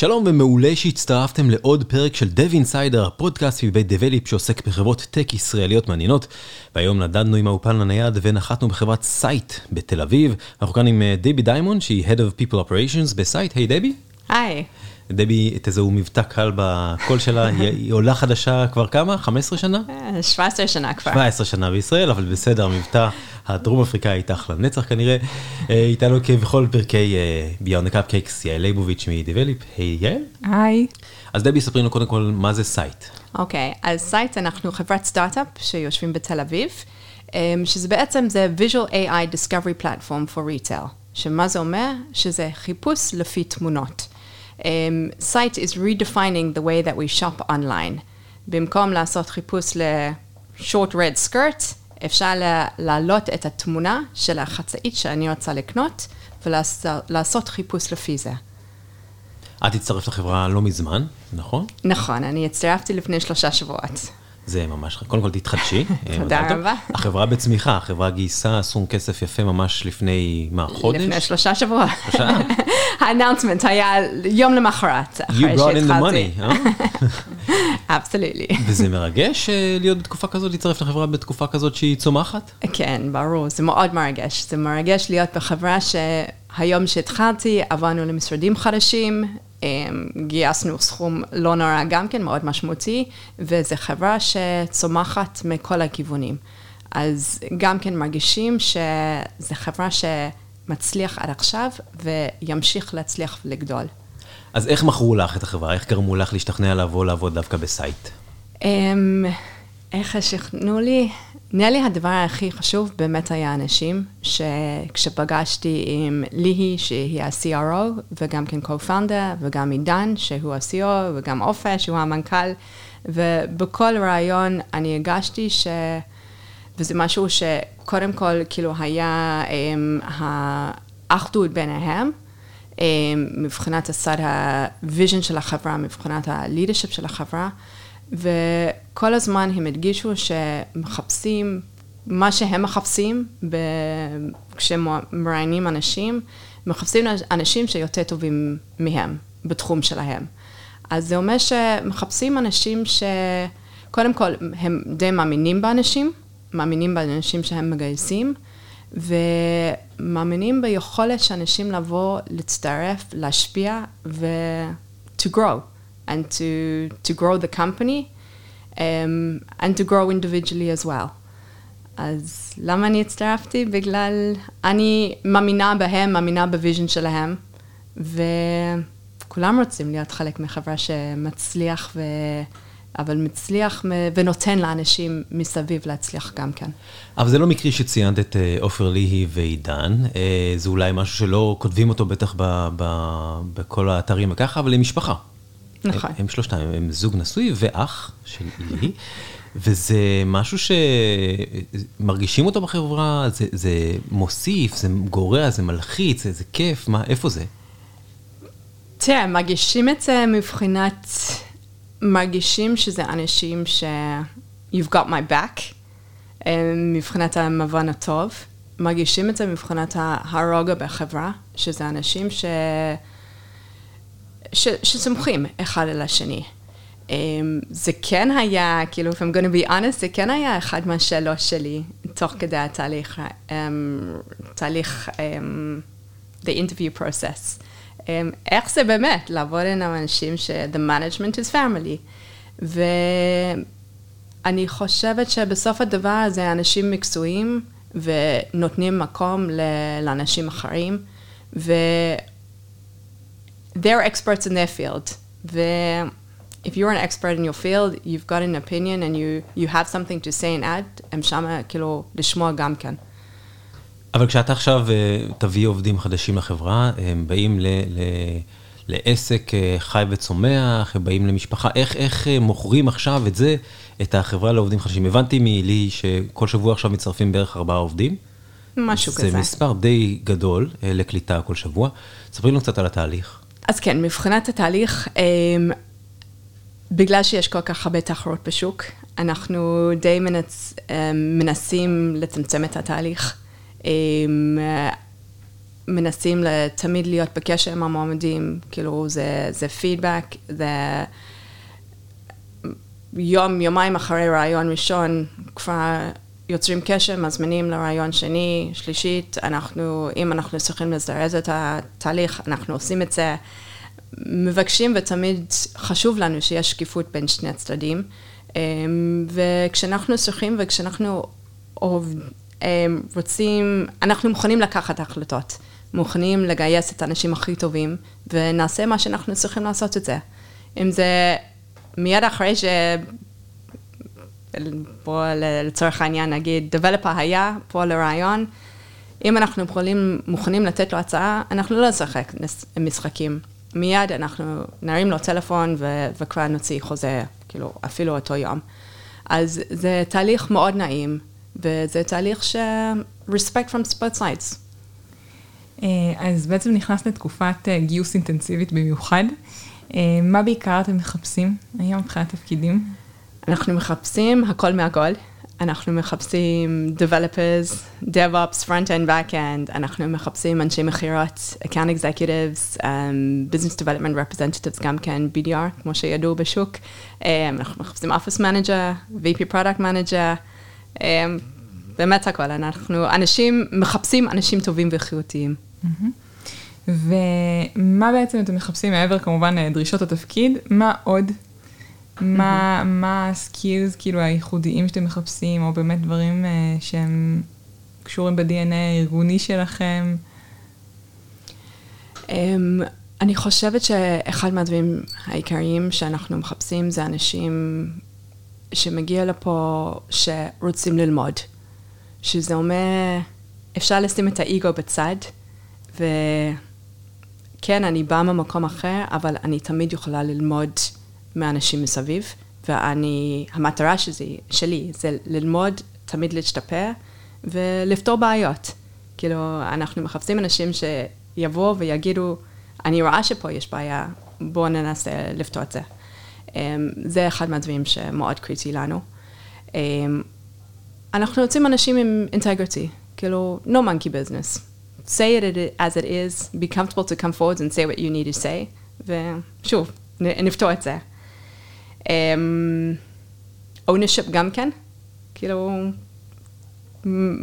שלום ומעולה שהצטרפתם לעוד פרק של Dev Insider, הפודקאסט מבית Develop שעוסק בחברות טק ישראליות מעניינות. והיום נדדנו עם האופן לנייד ונחתנו בחברת Syte בתל אביב. אנחנו כאן עם דבי דיימון, שהיא Head of People Operations ב-Syte. היי דבי. היי. דבי, תזהו מבטא קל בקול שלה, היא עולה חדשה כבר כמה? 15 שנה? 17 שנה כבר. 17 שנה בישראל, אבל בסדר, מבטא הדרום אפריקאי איתך לנצח כנראה. איתנו כבכל פרקי Beyond the Cupcakes, יעל אימוביץ' מ-Develop. היי יעל. היי. אז דבי, ספרי לנו קודם כל מה זה Syte. אוקיי, אז Syte אנחנו חברת סטארט-אפ שיושבים בתל אביב, שזה בעצם זה Visual AI Discovery Platform for Retail, שמה זה אומר? שזה חיפוש לפי תמונות. Syte is redefining the way that we shop online. במקום לעשות חיפוש ל-short red skirt, אפשר להעלות את התמונה של החצאית שאני רוצה לקנות, ולעשות חיפוש לפי זה. את הצטרפת לחברה לא מזמן, נכון? נכון, אני הצטרפתי לפני 3 שבועות. זה ממש, קודם כל תתחדשי. תודה רבה. החברה בצמיחה, החברה גייסה, סכום כסף יפה ממש לפני חודש? לפני 3 שבועות. האנאונסמנט היה יום למחרת, אחרי שהתחלתי. Absolutely. וזה מרגש להיות בתקופה כזאת, להצטרף לחברה בתקופה כזאת שהיא צומחת? כן, ברור, זה מאוד מרגש. זה מרגש להיות בחברה שהיום שהתחלתי, עברנו למשרדים חדשים, גייסנו סכום לא נורא גם כן, מאוד משמעותי, וזו חברה שצומחת מכל הכיוונים. אז גם כן מרגישים שזו חברה שמצליח עד עכשיו, וימשיך להצליח ולגדול. אז איך מכרו לך את החברה? איך גרמו לך להשתכנע לעבוד דווקא ב-Syte? איך שכנעו לי? נראה לי הדבר הכי חשוב באמת היה אנשים, שכשפגשתי עם ליהי שהיא ה-CRO וגם כן co-founder וגם עידן שהוא ה-CEO וגם אופר שהוא המנכ"ל, ובכל רעיון אני הגשתי וזה משהו שקודם כל כאילו היה האחדות ביניהם, מבחינת הצד הוויז'ן של החברה, מבחינת הלידרשיפ של החברה, וכל הזמן הם הדגישו שמחפשים, מה שהם מחפשים, כשמראיינים אנשים, מחפשים אנשים שיותר טובים מהם, בתחום שלהם. אז זה אומר שמחפשים אנשים שקודם כל הם די מאמינים באנשים שהם מגייסים, ומאמינים ביכולת שאנשים לבוא, להצטרף, להשפיע ו-to grow. and to grow the company and to grow individually as well. אז למה אני הצטרפתי? בגלל אני מאמינה בהם, מאמינה בוויז'ן שלהם, וכולם רוצים להיות חלק מחברה שמצליח אבל מצליח ונותן לאנשים מסביב להצליח גם כן. אבל זה לא מקרי שציינת את אופר ליהי ועידן, זה אולי משהו שלא כותבים אותו בטח בכל האתרים וככה, אבל למשפחה. נכון. הם 3, הם זוג נשוי ואח של אילי, וזה משהו שמרגישים אותו בחברה, זה מוסיף, זה גורע, זה מלחיץ, זה כיף, איפה זה? תראה, מרגישים את זה מבחינת, מרגישים שזה אנשים ש... You've got my back, מבחינת המבן הטוב, מרגישים את זה מבחינת הרוגע בחברה, שזה אנשים ש... שסומכים אחד אל השני. זה כן היה, כאילו, if I'm going to be honest, זה כן היה אחד מהשאלות שלי, תוך כדי התהליך, the interview process. איך זה באמת לעבוד עם אנשים ש-the management is family. ואני חושבת שבסוף הדבר זה אנשים מקצועיים, ונותנים מקום לאנשים אחרים, They're experts in their field. If you're an expert in your field, you've got an opinion and you have something to say and add, הם שמה כאילו לשמוע גם כן. אבל כשאתה עכשיו תביא עובדים חדשים לחברה, הם באים לעסק חי וצומח, הם באים למשפחה, איך מוכרים עכשיו את זה, את החברה לעובדים חדשים? הבנתי מילי שכל שבוע עכשיו מצטרפים בערך 4 עובדים. משהו כזה. זה מספר די גדול לקליטה כל שבוע. ספרי לנו קצת על התהליך. אז כן, מבחינת התהליך, בגלל שיש כל כך הרבה תחרות בשוק, אנחנו די מנסים לצמצם את התהליך. מנסים תמיד להיות בקשר עם המועמדים, כאילו זה פידבק, זה יום, יומיים אחרי רעיון ראשון, כבר יוצרים קשר, מזמינים לרעיון שני, שלישית, אם אנחנו צריכים לזרז את התהליך, אנחנו עושים את זה, מבקשים ותמיד חשוב לנו שיש שקיפות בין שני הצדדים, וכשאנחנו צריכים וכשאנחנו רוצים, אנחנו מוכנים לקחת החלטות, מוכנים לגייס את האנשים הכי טובים, ונעשה מה שאנחנו צריכים לעשות את זה. אם זה מיד אחרי בוא לצורך העניין נגיד, Develop היה פה לרעיון, אם אנחנו מוכנים לתת לו הצעה, אנחנו לא נשחק משחקים. מיד אנחנו נרים לו טלפון וכבר נוציא חוזה, כאילו אפילו אותו יום. אז זה תהליך מאוד נעים, וזה תהליך respect from both sides. אז בעצם נכנס לתקופת גיוס אינטנסיבית במיוחד. מה בעיקר אתם מחפשים היום מבחינת תפקידים? אנחנו מחפשים הכל מהכל. אנחנו מחפשים developers, DevOps, front-end, back-end. אנחנו מחפשים אנשי מכירות, account executives, business development representatives, גם כן BDR, כמו שידעו בשוק. אנחנו מחפשים office manager, VP product manager. באמת הכל. אנחנו מחפשים אנשים טובים ואיכותיים. ומה בעצם אתם מחפשים מעבר כמובן דרישות התפקיד? מה עוד? מה הסקילס כאילו הייחודיים שאתם מחפשים, או באמת דברים שהם קשורים ב-DNA הארגוני שלכם? אני חושבת שאחד מהדברים העיקריים שאנחנו מחפשים זה אנשים שמגיע לפה שרוצים ללמוד, שזה אומר אפשר לשים את האגו בצד, וכן אני באה ממקום אחר, אבל אני תמיד יכולה ללמוד מאנשים מסביב, המטרה שלי זה ללמוד, תמיד להשתפר, ולפתור בעיות. כאילו, אנחנו מחפשים אנשים שיבואו ויגידו, אני רואה שפה יש בעיה, בואו ננסה לפתור את זה. זה אחד מהדברים שמאוד קריטי לנו. אנחנו רוצים אנשים עם integrity, כאילו, no monkey business. Say it as it is, be comfortable to come forward and say what you need to say, ושוב, נפתור את זה. ownership גם כן, כאילו,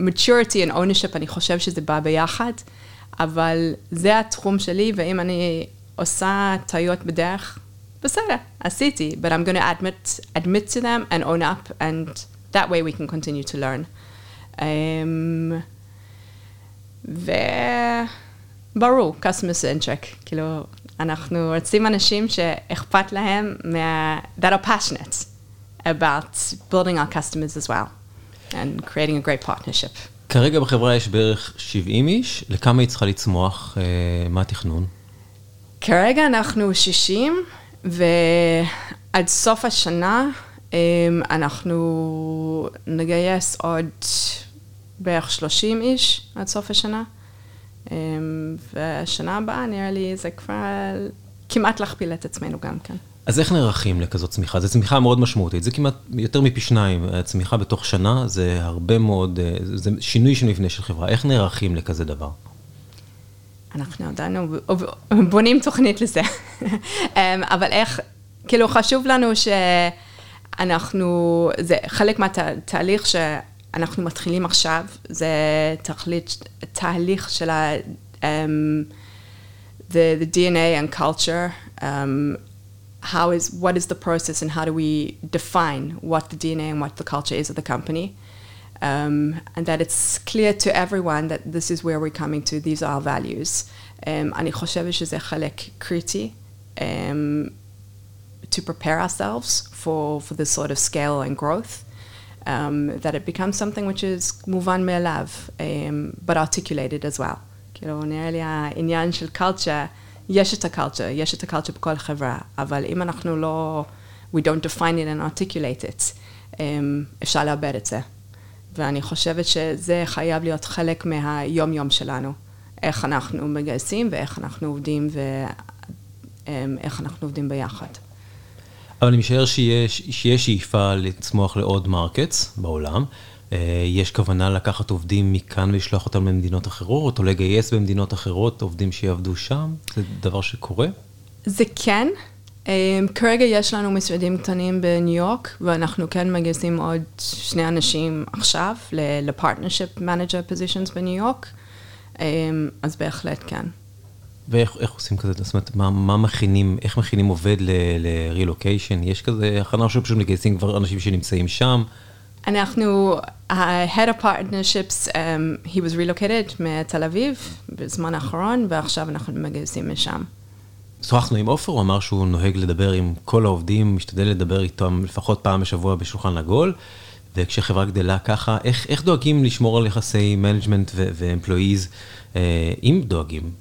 maturity and ownership, אני חושב שזה בא ביחד, אבל זה התחום שלי, ואם אני עושה טעויות בדרך, בסדר, עשיתי, but I'm going to admit to them and own up, and that way we can continue to learn. וברור, customer-centric, כאילו, אנחנו רוצים אנשים שאכפת להם that are passionate about building our customers as well and creating a great partnership. כרגע בחברה יש בערך 70 איש, לכמה היא צריכה לצמוח, מה התכנון? כרגע אנחנו 60, ועד סוף השנה אנחנו נגייס עוד בערך 30 איש עד סוף השנה. והשנה הבאה נראה לי זה כבר כמעט להכפיל את עצמנו גם כן. אז איך נערכים לכזאת צמיחה? זו צמיחה מאוד משמעותית, זה כמעט יותר מפי שניים, הצמיחה בתוך שנה זה הרבה מאוד, זה שינוי של מבנה של חברה, איך נערכים לכזה דבר? אנחנו עודנו, בונים תוכנית לזה, אבל איך, כאילו חשוב לנו שאנחנו, זה חלק מהתהליך שאנחנו מתחילים עכשיו, זה תהליך של the DNA and culture, what is the process and how do we define what the DNA and what the culture is of the company? And that it's clear to everyone that this is where we're coming to, these are our values. אני חושבת שזה חלק קריטי, to prepare ourselves for this sort of scale and growth, that it becomes something which is מובן מאליו, but articulated as well. כאילו, נראה לי העניין של culture, יש את ה-culture בכל חברה, אבל אם אנחנו לא, we don't define it and articulate it, אפשר לאבד את זה. ואני חושבת שזה חייב להיות חלק מהיום-יום שלנו. איך אנחנו מגייסים ואיך אנחנו עובדים ביחד. אבל אני משער שיש שאיפה לצמוח לעוד מרקטס בעולם, יש כוונה לקחת עובדים מכאן ולשלוח אותם למדינות אחרות, או לגייס במדינות אחרות עובדים שיעבדו שם? זה דבר שקורה? זה כן. כרגע יש לנו משרדים קטנים בניו יורק, ואנחנו כן מגייסים עוד שני אנשים עכשיו ל-partnership manager positions בניו יורק, אז בהחלט כן. ואיך עושים כזה? זאת אומרת, מה מכינים, איך מכינים עובד ל-relocation? יש כזה, אנחנו שפשוט מגייסים כבר אנשים שנמצאים שם. אנחנו, ה-head of partnerships, he was relocated מתל אביב בזמן האחרון, ועכשיו אנחנו מגייסים משם. שוחחנו עם אופר, הוא אמר שהוא נוהג לדבר עם כל העובדים, משתדל לדבר איתם לפחות פעם בשבוע בשולחן עגול, וכשחברה גדלה ככה, איך דואגים לשמור על יחסי מנג'מנט ואמפלואיז, אם דואגים,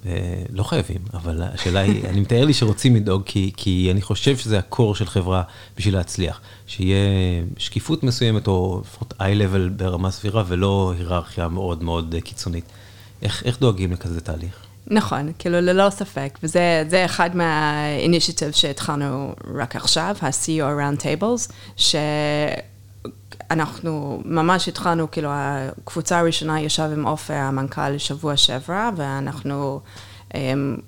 לא חייבים, אבל השאלה היא, אני מתאר לי שרוצים לדאוג, כי אני חושב שזה הקור של חברה בשביל להצליח, שיהיה שקיפות מסוימת, או לפחות איי-לבל ברמה סבירה, ולא היררכיה מאוד מאוד קיצונית. איך דואגים לכזה תהליך? נכון, כאילו ללא ספק, וזה אחד מהאינישיטיב שהתחלנו רק עכשיו, ה-CEO Round Tables, שאנחנו ממש התחלנו, כאילו הקבוצה הראשונה ישב עם אופר, המנכ"ל לשבוע שעברה, ואנחנו,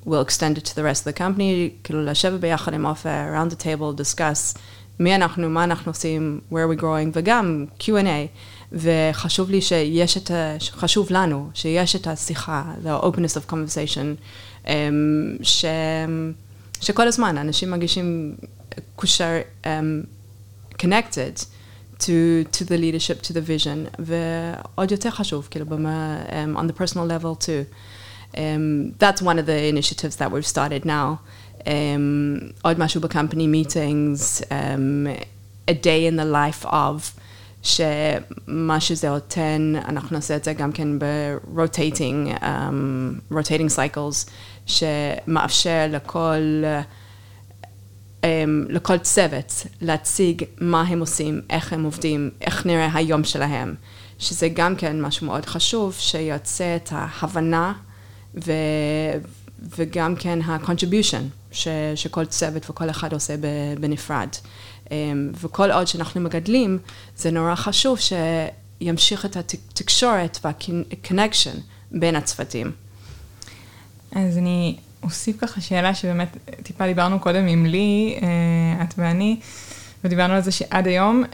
we'll extend it to the rest of the company, כאילו לשב ביחד עם אופר, Round the Table, discuss מי אנחנו, מה אנחנו עושים, where we're going, וגם Q&A, וחשוב לי שיש את, חשוב לנו שיש את השיחה, the openness of conversation, שכל הזמן אנשים מרגישים קושר, connected to the leadership, to the vision, ועוד יותר חשוב, כאילו, on the personal level too. That's one of the initiatives that we've started now. עוד משהו ב-company meetings, a day in the life of, שמה שזה אותן, אנחנו נעשה את זה גם כן ב-rotating, rotating cycles, שמאפשר לכל צוות להציג מה הם עושים, איך הם עובדים, איך נראה היום שלהם, שזה גם כן משהו מאוד חשוב, שיוצא את ההבנה וגם כן ה-contribution שכל צוות וכל אחד עושה בנפרד. וכל עוד שאנחנו מגדלים, זה נורא חשוב שימשיך את התקשורת והקונקשן בין הצוותים. אז אני אוסיף ככה שאלה שבאמת טיפה דיברנו קודם עם לי, את ואני, ודיברנו על זה שעד היום,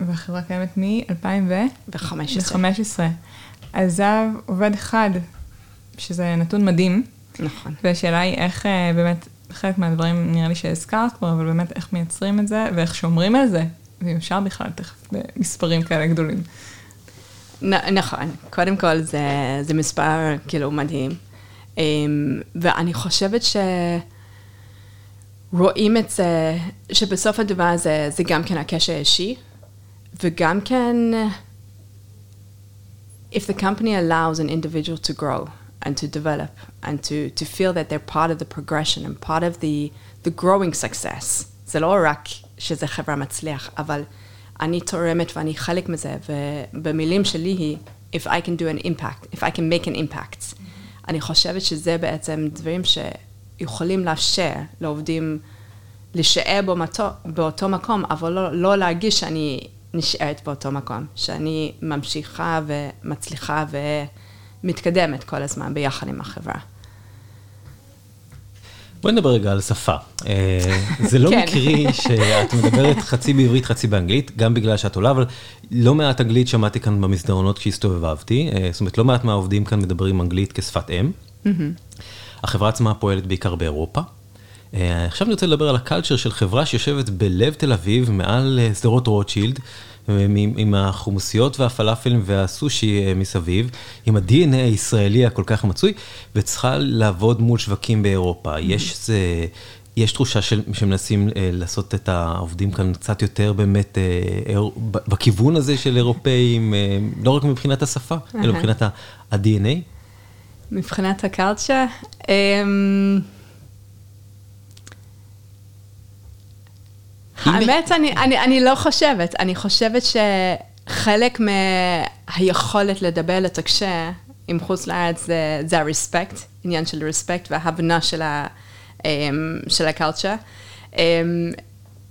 והחברה קיימת מ-2015. עזב עובד אחד, שזה נתון מדהים. נכון. והשאלה היא איך באמת, חלק מהדברים נראה לי שהזכרת כבר, אבל באמת איך מייצרים את זה ואיך שומרים על זה, ואם אפשר בכלל תכף במספרים כאלה גדולים. נכון, קודם כל זה מספר כאילו מדהים, ואני חושבת שרואים את זה, שבסוף הדבר הזה זה גם כן הקשר האישי, וגם כן, if the company allows an individual to grow, and to develop, and to feel that they're part of the progression, and part of the growing success. זה לא רק שזה חברה מצליח, אבל אני תורמת ואני חלק מזה, ובמילים שלי היא, if I can do an impact, if I can make an impact. אני חושבת שזה בעצם דברים שיכולים לאפשר לעובדים, להישאר באותו מקום, אבל לא להרגיש שאני נשארת באותו מקום, שאני ממשיכה ומצליחה מתקדמת כל הזמן ביחד עם החברה. בואי נדבר רגע על שפה. זה לא מקרי שאת מדברת חצי בעברית, חצי באנגלית, גם בגלל שאת עולה, אבל לא מעט אנגלית שמעתי כאן במסדרונות כשהסתובבתי, זאת אומרת, לא מעט מהעובדים כאן מדברים אנגלית כשפת אם. החברה עצמה פועלת בעיקר באירופה. עכשיו אני רוצה לדבר על הקלצ'ר של חברה שיושבת בלב תל אביב, מעל שדרות רוטשילד, עם החומוסיות והפלאפלים והסושי מסביב, עם ה-DNA הישראלי הכל כך מצוי, וצריכה לעבוד מול שווקים באירופה. יש תחושה שמנסים לעשות את העובדים כאן קצת יותר באמת בכיוון הזה של אירופאים, לא רק מבחינת השפה, אלא מבחינת ה-DNA? מבחינת הקלצ'ר? האמת, אני לא חושבת. אני חושבת שחלק מהיכולת לדבר לתקשר עם חוץ לארץ זה הרספקט, עניין של רספקט וההבנה של הקלצ'ר.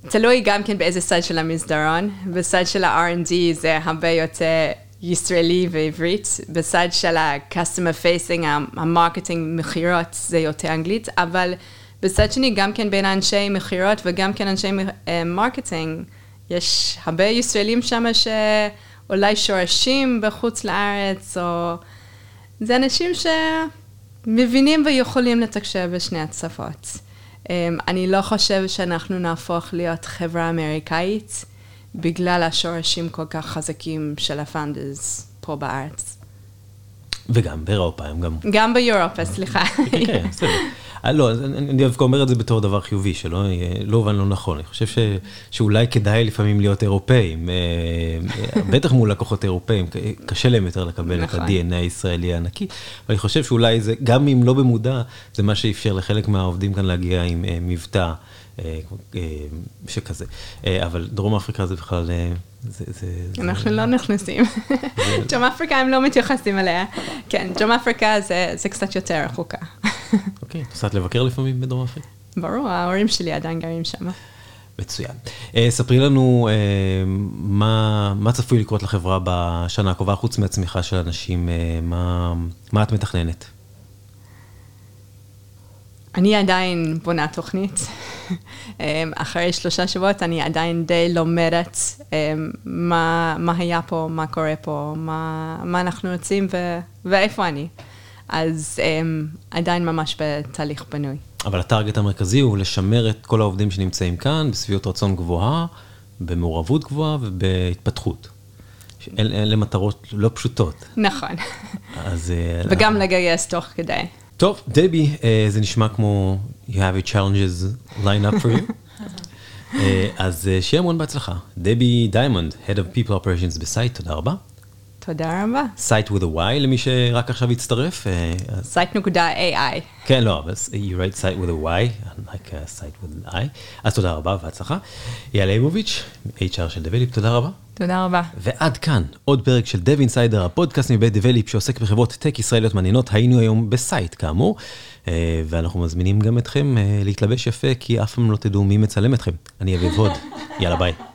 תלוי גם כן באיזה סייד של המסדרון. בסייד של ה-R&D זה הרבה יותר ישראלי ועברית. בסייד של ה-customer facing, המרקטינג, מחירות, זה יותר אנגלית. אבל בסייד שני, גם כן בין אנשי מחירות וגם כן אנשי מרקטינג, יש הרבה ישראלים שם שאולי שורשים בחוץ לארץ, או... זה אנשים שמבינים ויכולים לתקשר בשני הצפות. אני לא חושבת שאנחנו נהפוך להיות חברה אמריקאית, בגלל השורשים כל כך חזקים של הפאונדרס פה בארץ. וגם באירופה, הם גם... גם באירופה, סליחה. כן, סליחה. לא, אני דווקא אומר את זה בתור דבר חיובי, שלא הובן לא נכון. אני חושב שאולי כדאי לפעמים להיות אירופאים, בטח מול לקוחות אירופאים, קשה להם יותר לקבל את ה-DNA הישראלי הענקי, אבל אני חושב שאולי זה, גם אם לא במודע, זה מה שאפשר לחלק מהעובדים כאן להגיע עם מבטא שכזה. אבל דרום אפריקה זה בכלל... אנחנו לא נכנסים. דרום אפריקה הם לא מתייחסים אליה. כן, דרום אפריקה זה קצת יותר רחוקה. אוקיי, נוסעת לבקר לפעמים בדרום אפריקה? ברור, ההורים שלי עדיין גרים שם. מצוין. ספרי לנו מה צפוי לקרות לחברה בשנה הקרובה, חוץ מהצמיחה של אנשים, מה את מתכננת? אני עדיין בונה תוכנית. אחרי 3 שבועות אני עדיין די לומדת מה היה פה, מה קורה פה, מה אנחנו רוצים ואיפה אני. אז עדיין ממש בתהליך בנוי. אבל הטארגט המרכזי הוא לשמר את כל העובדים שנמצאים כאן, בסביבות רצון גבוהה, במעורבות גבוהה ובהתפתחות. אלה מטרות לא פשוטות. נכון. וגם לגייס תוך כדי. טוב, דבי, זה נשמע כמו you have your challenges lined up for you. אז שיהיה המון בהצלחה. דבי דיימונד, Head of People Operations בסייט, תודה רבה. תודה רבה. Syte with a Y, למי שרק עכשיו יצטרף. Syte.ai. כן, לא, אבל you write Syte with a Y, unlike Syte with an I. אז תודה רבה והצלחה. יעל אימוביץ', HR של Develop, תודה רבה. תודה רבה. ועד כאן, עוד פרק של Dev Insider, הפודקאסט מבית Develop, שעוסק בחברות טק ישראליות מעניינות. היינו היום בסייט, כאמור, ואנחנו מזמינים גם אתכם להתלבש יפה, כי אף פעם לא תדעו מי מצלם אתכם. אני אביב הוד. יאללה, ביי.